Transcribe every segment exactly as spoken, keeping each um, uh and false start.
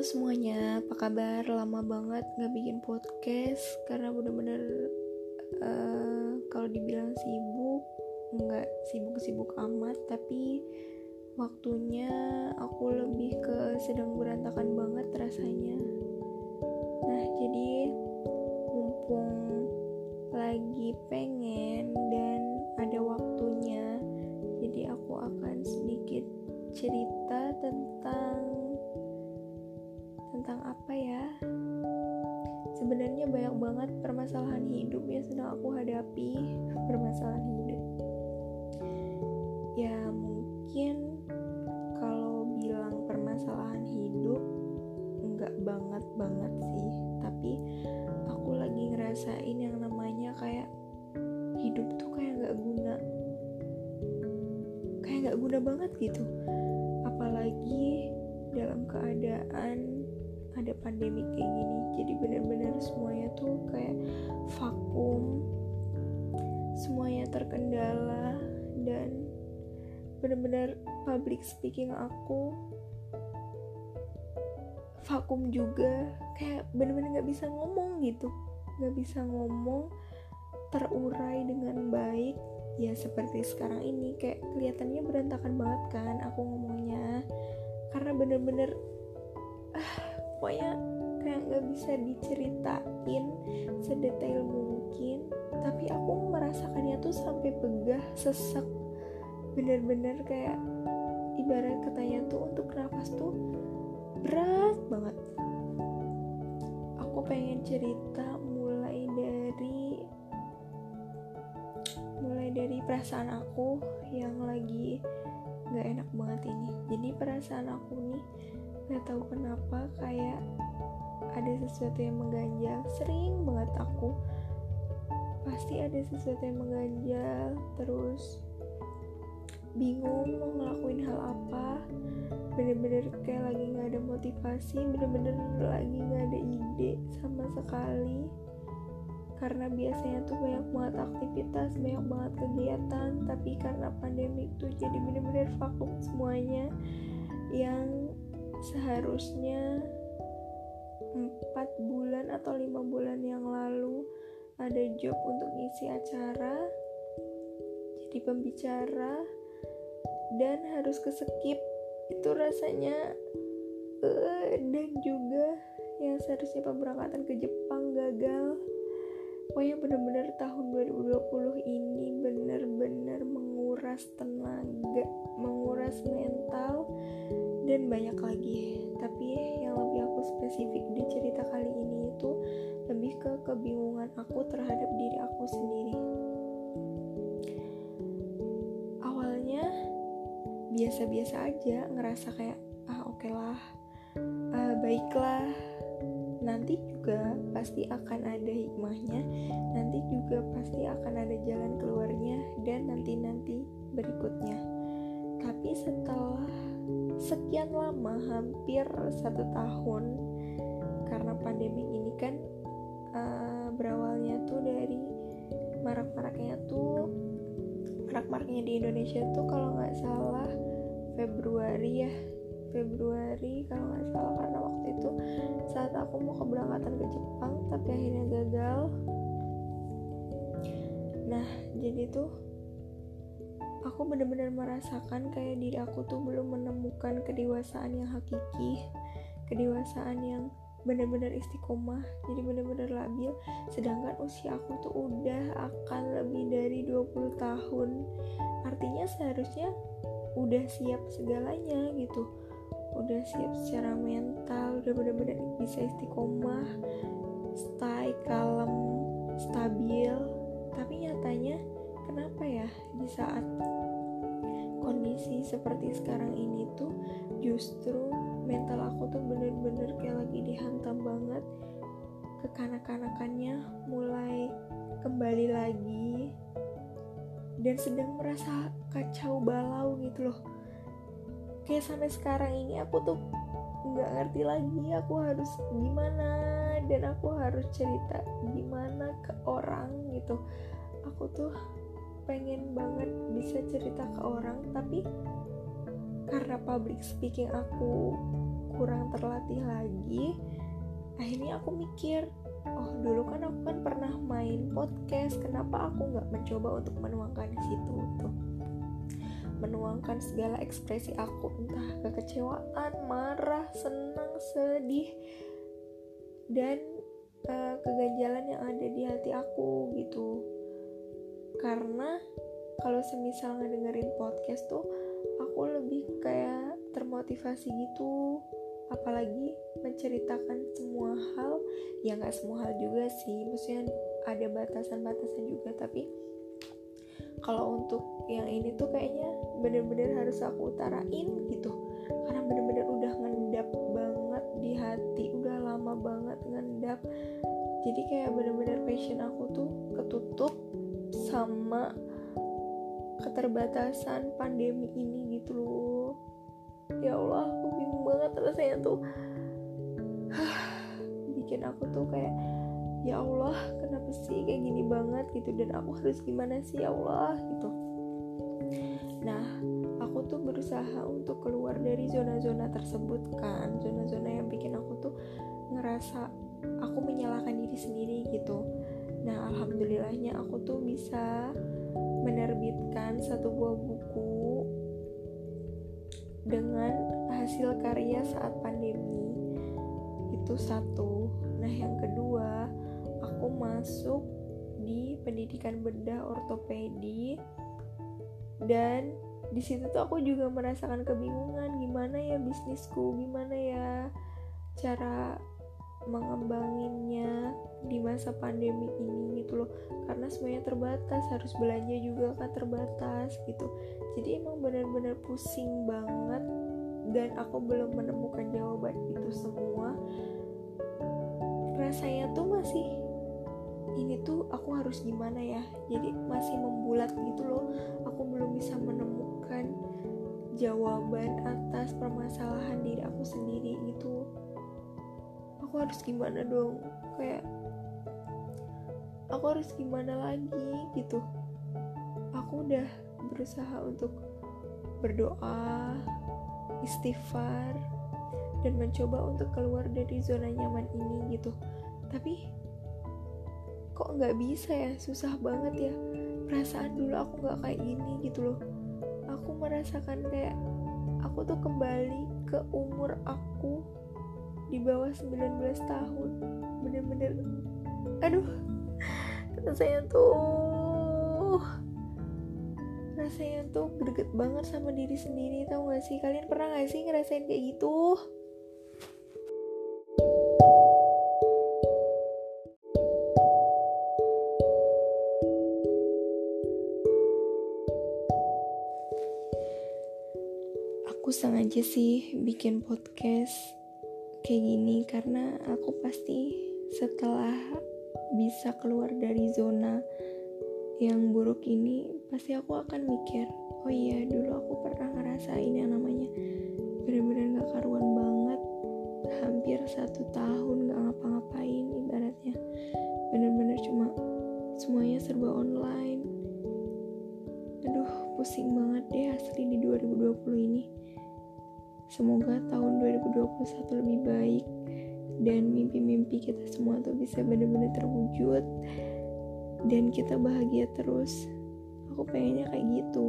Halo semuanya, apa kabar? Lama banget gak bikin podcast karena bener-bener uh, kalau dibilang sibuk, gak sibuk-sibuk amat, tapi waktunya aku lebih ke sedang berantakan banget rasanya. Nah, jadi mumpung lagi pengen dan ada waktunya, jadi aku akan sedikit cerita tentang tentang apa ya? Sebenarnya banyak banget permasalahan hidup yang sedang aku hadapi, permasalahan hidup. Ya mungkin kalau bilang permasalahan hidup enggak banget-banget sih, tapi aku lagi ngerasain yang namanya kayak hidup tuh kayak enggak guna. Kayak enggak guna banget gitu. Apalagi dalam keadaan ada pandemi kayak gini, jadi benar-benar semuanya tuh kayak vakum, semuanya terkendala, dan benar-benar public speaking aku vakum juga, kayak benar-benar nggak bisa ngomong gitu, nggak bisa ngomong terurai dengan baik, ya seperti sekarang ini, kayak kelihatannya berantakan banget kan aku ngomongnya, karena benar-benar ah, pokoknya kayak gak bisa diceritain sedetail mungkin, tapi aku merasakannya tuh sampai begah, sesek, bener-bener kayak ibarat katanya tuh untuk nafas tuh berat banget. Aku pengen cerita mulai dari mulai dari perasaan aku yang lagi gak enak banget ini. Jadi perasaan aku nih nggak tahu kenapa kayak ada sesuatu yang mengganjal. Sering banget aku pasti ada sesuatu yang mengganjal, terus bingung mau ngelakuin hal apa, bener-bener kayak lagi nggak ada motivasi, bener-bener lagi nggak ada ide sama sekali, karena biasanya tuh banyak banget aktivitas, banyak banget kegiatan, tapi karena pandemi tuh jadi bener-bener vakum semuanya, yang seharusnya empat bulan atau lima bulan yang lalu ada job untuk ngisi acara, jadi pembicara, dan harus ke-skip. Itu rasanya uh, dan juga yang seharusnya pemberangkatan ke Jepang gagal. Pokoknya benar-benar tahun dua ribu dua puluh ini benar-benar menguras tenaga, menguras mental, dan banyak lagi. Tapi yang lebih aku spesifik di cerita kali ini itu lebih ke kebingungan aku terhadap diri aku sendiri. Awalnya biasa-biasa aja, ngerasa kayak ah oke lah, ah, baiklah, nanti juga pasti akan ada hikmahnya, nanti juga pasti akan ada jalan keluarnya, dan nanti-nanti berikutnya. Tapi setelah sekian lama, hampir satu tahun, karena pandemi ini kan uh, berawalnya tuh dari marak-maraknya tuh marak-maraknya di Indonesia tuh kalau nggak salah Februari ya Februari kalau nggak salah, karena waktu itu saat aku mau keberangkatan ke Jepang tapi akhirnya gagal. Nah jadi tuh aku benar-benar merasakan kayak diri aku tuh belum menemukan kedewasaan yang hakiki, kedewasaan yang benar-benar istiqomah, jadi benar-benar labil, sedangkan usia aku tuh udah akan lebih dari dua puluh tahun, artinya seharusnya udah siap segalanya gitu, udah siap secara mental, udah benar-benar bisa istiqomah, stay kalem, stabil. Tapi nyatanya kenapa ya di saat kondisi seperti sekarang ini tuh justru mental aku tuh bener-bener kayak lagi dihantam banget, kekanak-kanakannya mulai kembali lagi, dan sedang merasa kacau balau gitu loh. Kayak sampai sekarang ini aku tuh nggak ngerti lagi aku harus gimana, dan aku harus cerita gimana ke orang gitu. Aku tuh pengen banget bisa cerita ke orang, tapi karena public speaking aku kurang terlatih lagi, akhirnya aku mikir, oh dulu kan aku kan pernah main podcast, kenapa aku nggak mencoba untuk menuangkan di situ tuh, menuangkan segala ekspresi aku, entah kekecewaan, marah, senang, sedih, dan uh, keganjalan yang ada di hati aku gitu. Karena kalau semisal ngedengerin podcast tuh aku lebih kayak termotivasi gitu, apalagi menceritakan semua hal, ya nggak semua hal juga sih, maksudnya ada batasan-batasan juga, tapi kalau untuk yang ini tuh kayaknya bener-bener harus aku utarain gitu, karena bener-bener udah ngendap banget di hati, udah lama banget ngendap, jadi kayak bener-bener passion aku tuh ketutup sama keterbatasan pandemi ini gitu loh. Ya Allah, aku bingung banget rasanya tuh. Bikin aku tuh kayak, ya Allah, kenapa sih kayak gini banget gitu, dan aku harus gimana sih ya Allah gitu. Nah, aku tuh berusaha untuk keluar dari zona-zona tersebut kan, zona-zona yang bikin aku tuh ngerasa aku menyalahkan diri sendiri gitu. Nah, alhamdulillahnya aku tuh bisa menerbitkan satu buah buku dengan hasil karya saat pandemi, itu satu. Nah yang kedua, aku masuk di pendidikan bedah ortopedi, dan di situ tuh aku juga merasakan kebingungan, gimana ya bisnisku, gimana ya cara mengembanginnya di masa pandemi ini gitu loh, karena semuanya terbatas, harus belanja juga kan terbatas gitu, jadi emang benar-benar pusing banget, dan aku belum menemukan jawaban itu semua. Rasanya tuh masih ini tuh aku harus gimana ya, jadi masih membulat gitu loh, aku belum bisa menemukan jawaban atas permasalahan diri aku sendiri gitu. Aku harus gimana dong, kayak aku harus gimana lagi gitu. Aku udah berusaha untuk berdoa, istighfar, dan mencoba untuk keluar dari zona nyaman ini gitu, tapi kok gak bisa ya, susah banget ya. Perasaan dulu aku gak kayak gini gitu loh. Aku merasakan kayak aku tuh kembali ke umur aku di bawah sembilan belas tahun. Bener-bener aduh, rasanya tuh rasanya tuh greget banget sama diri sendiri, tau gak sih? Kalian pernah gak sih ngerasain kayak gitu? Aku sengaja sih bikin podcast kayak gini karena aku pasti setelah bisa keluar dari zona yang buruk ini, pasti aku akan mikir, oh iya dulu aku pernah ngerasain yang namanya benar-benar gak karuan banget, hampir satu tahun gak ngapa-ngapain, ibaratnya benar-benar cuma semuanya serba online. Aduh, pusing banget deh asli di dua ribu dua puluh ini. Semoga tahun dua ribu dua puluh satu lebih baik dan mimpi-mimpi kita semua tuh bisa benar-benar terwujud dan kita bahagia terus. Aku pengennya kayak gitu,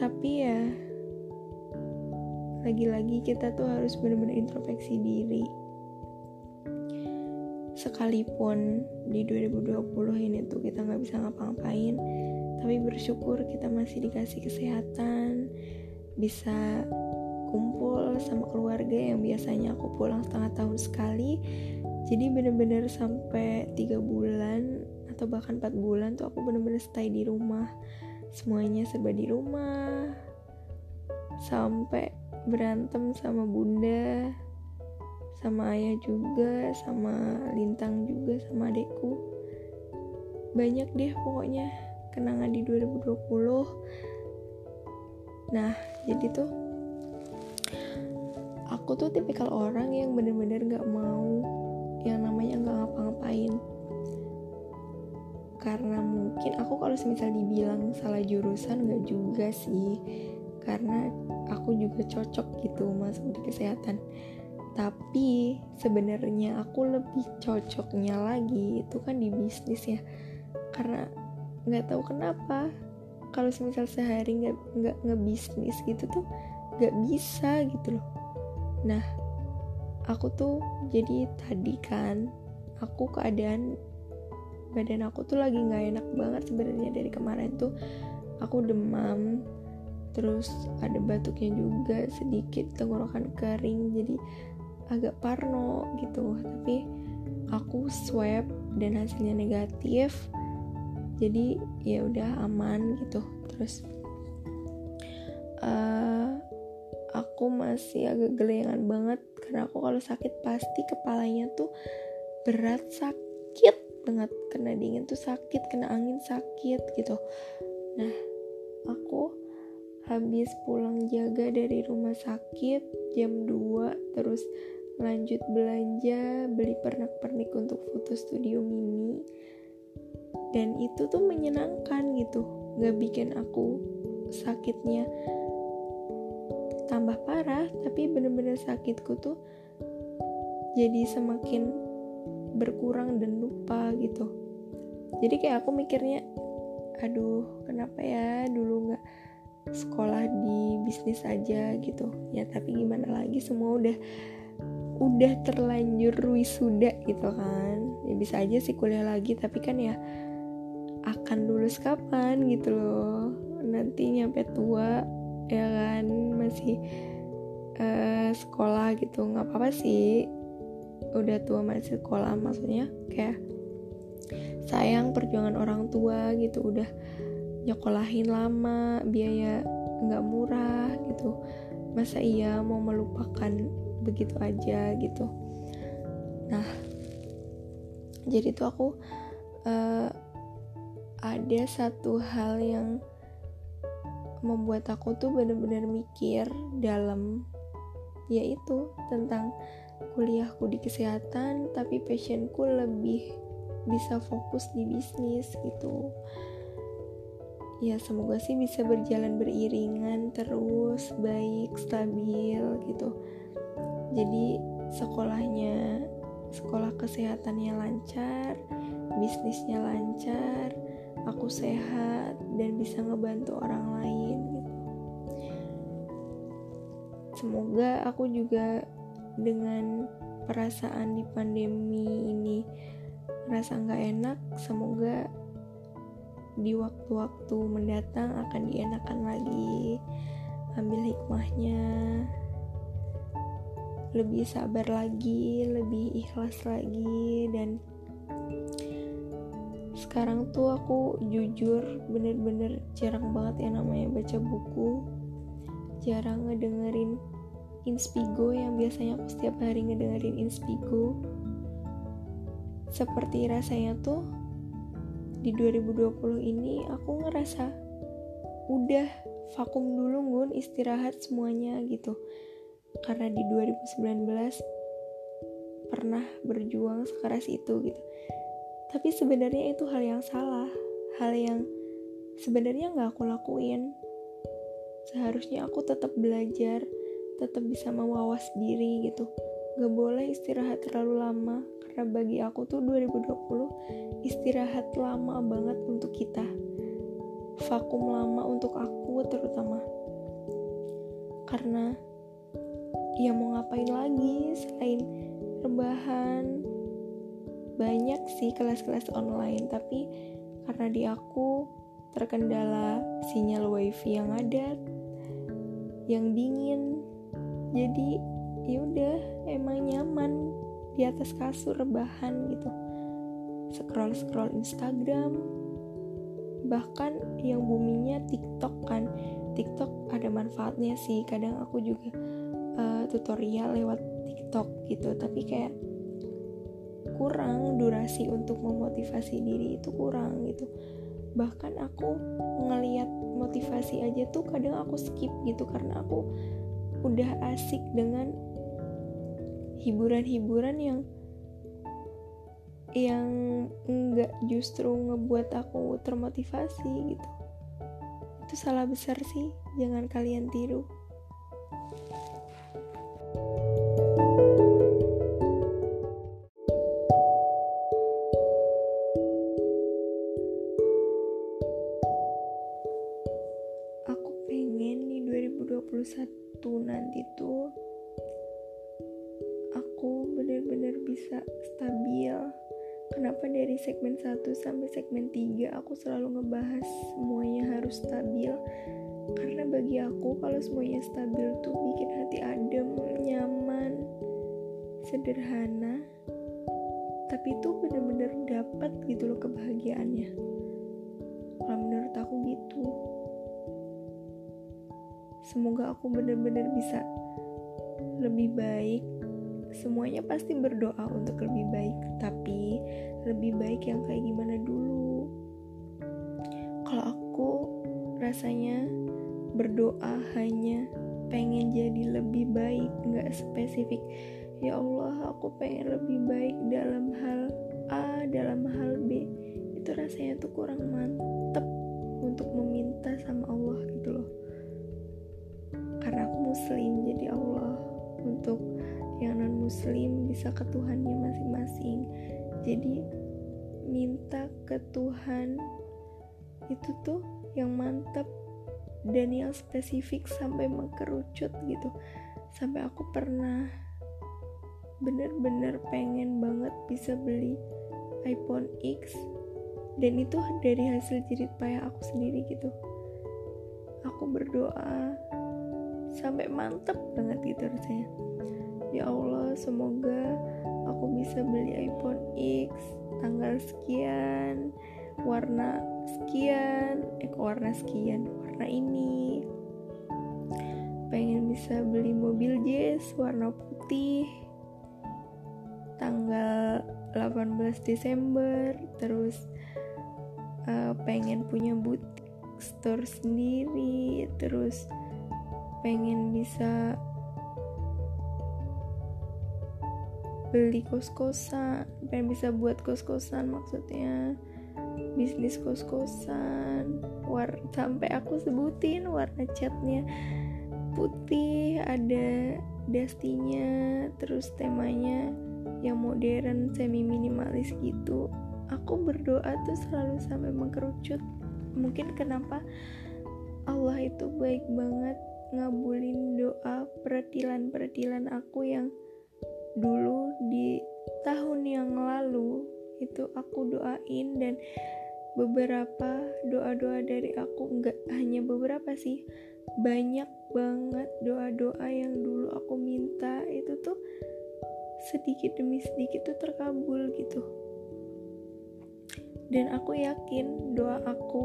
tapi ya lagi-lagi kita tuh harus benar-benar introspeksi diri. Sekalipun di dua ribu dua puluh ini tuh kita gak bisa ngapa-ngapain, tapi bersyukur kita masih dikasih kesehatan, bisa kumpul sama keluarga yang biasanya aku pulang setengah tahun sekali. Jadi bener-bener sampai tiga bulan atau bahkan empat bulan tuh aku bener-bener stay di rumah. Semuanya serba di rumah. Sampai berantem sama bunda, sama ayah juga, sama Lintang juga, sama adekku. Banyak deh pokoknya kenangan di dua ribu dua puluh. Nah, jadi tuh aku tuh tipikal orang yang bener-bener gak mau yang namanya gak ngapa-ngapain, karena mungkin aku kalau misal dibilang salah jurusan gak juga sih, karena aku juga cocok gitu masuk di kesehatan. Tapi sebenarnya aku lebih cocoknya lagi itu kan di bisnis ya, karena nggak tahu kenapa kalau semisal sehari nggak nggak ngebisnis gitu tuh nggak bisa gitu loh. Nah aku tuh jadi tadi kan aku keadaan badan aku tuh lagi nggak enak banget sebenarnya. Dari kemarin tuh aku demam, terus ada batuknya juga sedikit, tenggorokan kering, jadi agak parno gitu. Tapi aku swab dan hasilnya negatif, jadi ya udah aman gitu. Terus uh, aku masih agak geleyangan banget karena aku kalau sakit pasti kepalanya tuh berat, sakit banget, kena dingin tuh sakit, kena angin sakit gitu. Nah aku habis pulang jaga dari rumah sakit jam dua, terus lanjut belanja, beli pernak-pernik untuk foto studio mini. Dan itu tuh menyenangkan gitu, gak bikin aku sakitnya tambah parah, tapi bener-bener sakitku tuh jadi semakin berkurang dan lupa gitu. Jadi kayak aku mikirnya, aduh kenapa ya dulu gak sekolah di bisnis aja gitu ya. Tapi gimana lagi, semua udah udah terlanjur wisuda gitu kan ya, bisa aja sih kuliah lagi, tapi kan ya akan lulus kapan gitu loh, nanti nyampe tua ya kan masih uh, sekolah gitu. Nggak apa-apa sih udah tua masih sekolah, maksudnya kayak sayang perjuangan orang tua gitu, udah nyekolahin lama, biaya gak murah gitu, masa iya mau melupakan begitu aja gitu. Nah jadi tuh aku uh, ada satu hal yang membuat aku tuh benar-benar mikir dalam, yaitu tentang kuliahku di kesehatan tapi passionku lebih bisa fokus di bisnis gitu. Ya semoga sih bisa berjalan beriringan terus, baik, stabil gitu. Jadi sekolahnya, sekolah kesehatannya lancar, bisnisnya lancar, aku sehat dan bisa ngebantu orang lain gitu. Semoga aku juga dengan perasaan di pandemi ini rasa gak enak, semoga di waktu-waktu mendatang akan dienakan lagi. Ambil hikmahnya, lebih sabar lagi, lebih ikhlas lagi. Dan sekarang tuh aku jujur bener-bener jarang banget yang namanya baca buku, jarang ngedengerin Inspigo yang biasanya aku setiap hari ngedengerin Inspigo. Seperti rasanya tuh di dua ribu dua puluh ini aku ngerasa udah vakum dulu Gun, istirahat semuanya gitu. Karena di dua ribu sembilan belas pernah berjuang sekeras itu gitu. Tapi sebenarnya itu hal yang salah, hal yang sebenarnya gak aku lakuin. Seharusnya aku tetap belajar, tetap bisa mawas diri gitu. Gak boleh istirahat terlalu lama. Karena bagi aku tuh dua ribu dua puluh istirahat lama banget untuk kita, vakum lama untuk aku terutama. Karena ya mau ngapain lagi selain rebahan. Banyak sih kelas-kelas online, tapi karena di aku terkendala sinyal wifi yang ada, yang dingin, jadi yaudah emang nyaman di atas kasur rebahan gitu, scroll-scroll Instagram, bahkan yang boomingnya TikTok kan. TikTok ada manfaatnya sih, kadang aku juga uh, tutorial lewat TikTok gitu, tapi kayak kurang durasi untuk memotivasi diri itu kurang gitu. Bahkan aku ngelihat motivasi aja tuh kadang aku skip gitu, karena aku udah asik dengan hiburan-hiburan yang yang enggak justru ngebuat aku termotivasi gitu. Itu salah besar sih, jangan kalian tiru. Aku pengen di dua ribu dua puluh satu nanti tuh aku benar-benar bisa stabil. Kenapa dari segmen satu sampai segmen tiga aku selalu ngebahas semuanya harus stabil? Karena bagi aku kalau semuanya stabil tuh bikin hati adem, nyaman, sederhana. Tapi itu benar-benar dapat gitu loh kebahagiaannya. Kalau menurut aku gitu. Semoga aku benar-benar bisa lebih baik. Semuanya pasti berdoa untuk lebih baik, tapi lebih baik yang kayak gimana dulu. Kalau aku rasanya berdoa hanya pengen jadi lebih baik, gak spesifik. Ya Allah, aku pengen lebih baik dalam hal A, dalam hal B. Itu rasanya tuh kurang mantep untuk meminta sama Allah gitu loh. Karena aku muslim, jadi Allah untuk yang non muslim bisa ke Tuhannya masing-masing. Jadi minta ke Tuhan itu tuh yang mantap dan yang spesifik sampai mengerucut gitu. Sampai aku pernah bener-bener pengen banget bisa beli iPhone ten, dan itu dari hasil jerih payah aku sendiri gitu. Aku berdoa sampai mantap banget gitu rasanya. Ya Allah, semoga aku bisa beli iPhone ten tanggal sekian, warna sekian, eh warna sekian, warna ini. Pengen bisa beli mobil Jazz warna putih tanggal delapan belas Desember. Terus uh, pengen punya butik store sendiri. Terus pengen bisa beli kos-kosan, pengen bisa buat kos-kosan, maksudnya bisnis kos-kosan. War sampai aku sebutin warna catnya putih, ada dastinya, terus temanya yang modern semi minimalis gitu. Aku berdoa tuh selalu sampai mengkerucut. Mungkin kenapa Allah itu baik banget ngabulin doa peretilan-peretilan aku yang dulu di tahun yang lalu itu aku doain. Dan beberapa doa-doa dari aku, enggak hanya beberapa sih, banyak banget doa-doa yang dulu aku minta itu tuh sedikit demi sedikit tuh terkabul gitu. Dan aku yakin doa aku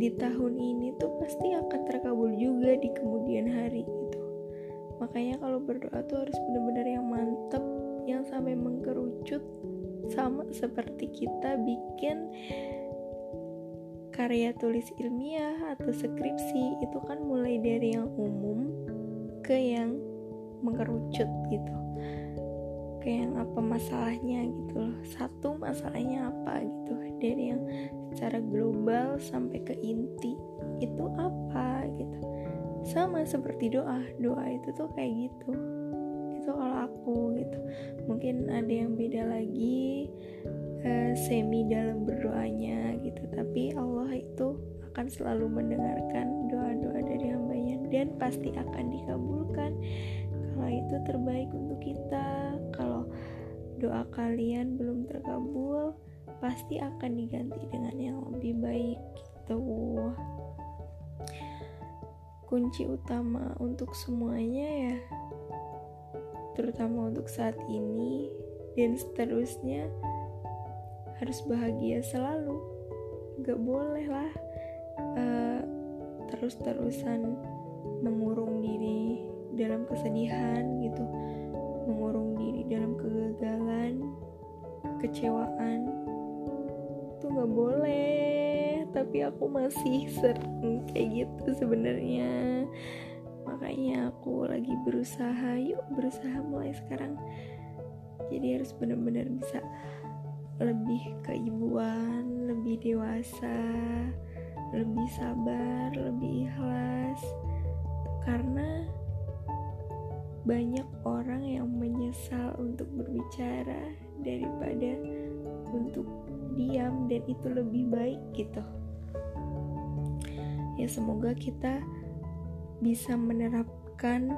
di tahun ini tuh pasti akan terkabul juga di kemudian hari gitu. Makanya kalau berdoa tuh harus benar-benar yang mantep, yang sampai mengkerucut, sama seperti kita bikin karya tulis ilmiah atau skripsi. Itu kan mulai dari yang umum ke yang mengkerucut gitu, ke yang apa masalahnya gitu loh, satu masalahnya apa gitu. Dari yang secara global sampai ke inti itu apa gitu. Sama seperti doa, doa itu tuh kayak gitu. Itu kalau aku gitu. Mungkin ada yang beda lagi uh, semi dalam berdoanya gitu. Tapi Allah itu akan selalu mendengarkan doa-doa dari hambanya, dan pasti akan dikabulkan. Kalau itu terbaik untuk kita. Kalau doa kalian belum terkabul, pasti akan diganti dengan yang lebih baik gitu. Kunci utama untuk semuanya ya, terutama untuk saat ini dan seterusnya, harus bahagia selalu. Gak boleh lah uh, terus-terusan mengurung diri dalam kesedihan gitu, mengurung diri dalam kegagalan, kecewaan. Itu gak boleh, tapi aku masih sering kayak gitu sebenarnya. Makanya aku lagi berusaha, yuk berusaha mulai sekarang. Jadi harus benar-benar bisa lebih keibuan, lebih dewasa, lebih sabar, lebih ikhlas, karena banyak orang yang menyesal untuk berbicara daripada untuk diam, dan itu lebih baik gitu. Ya, semoga kita bisa menerapkan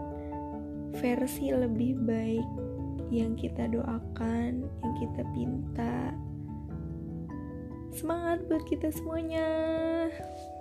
versi lebih baik yang kita doakan, yang kita pinta. Semangat buat kita semuanya.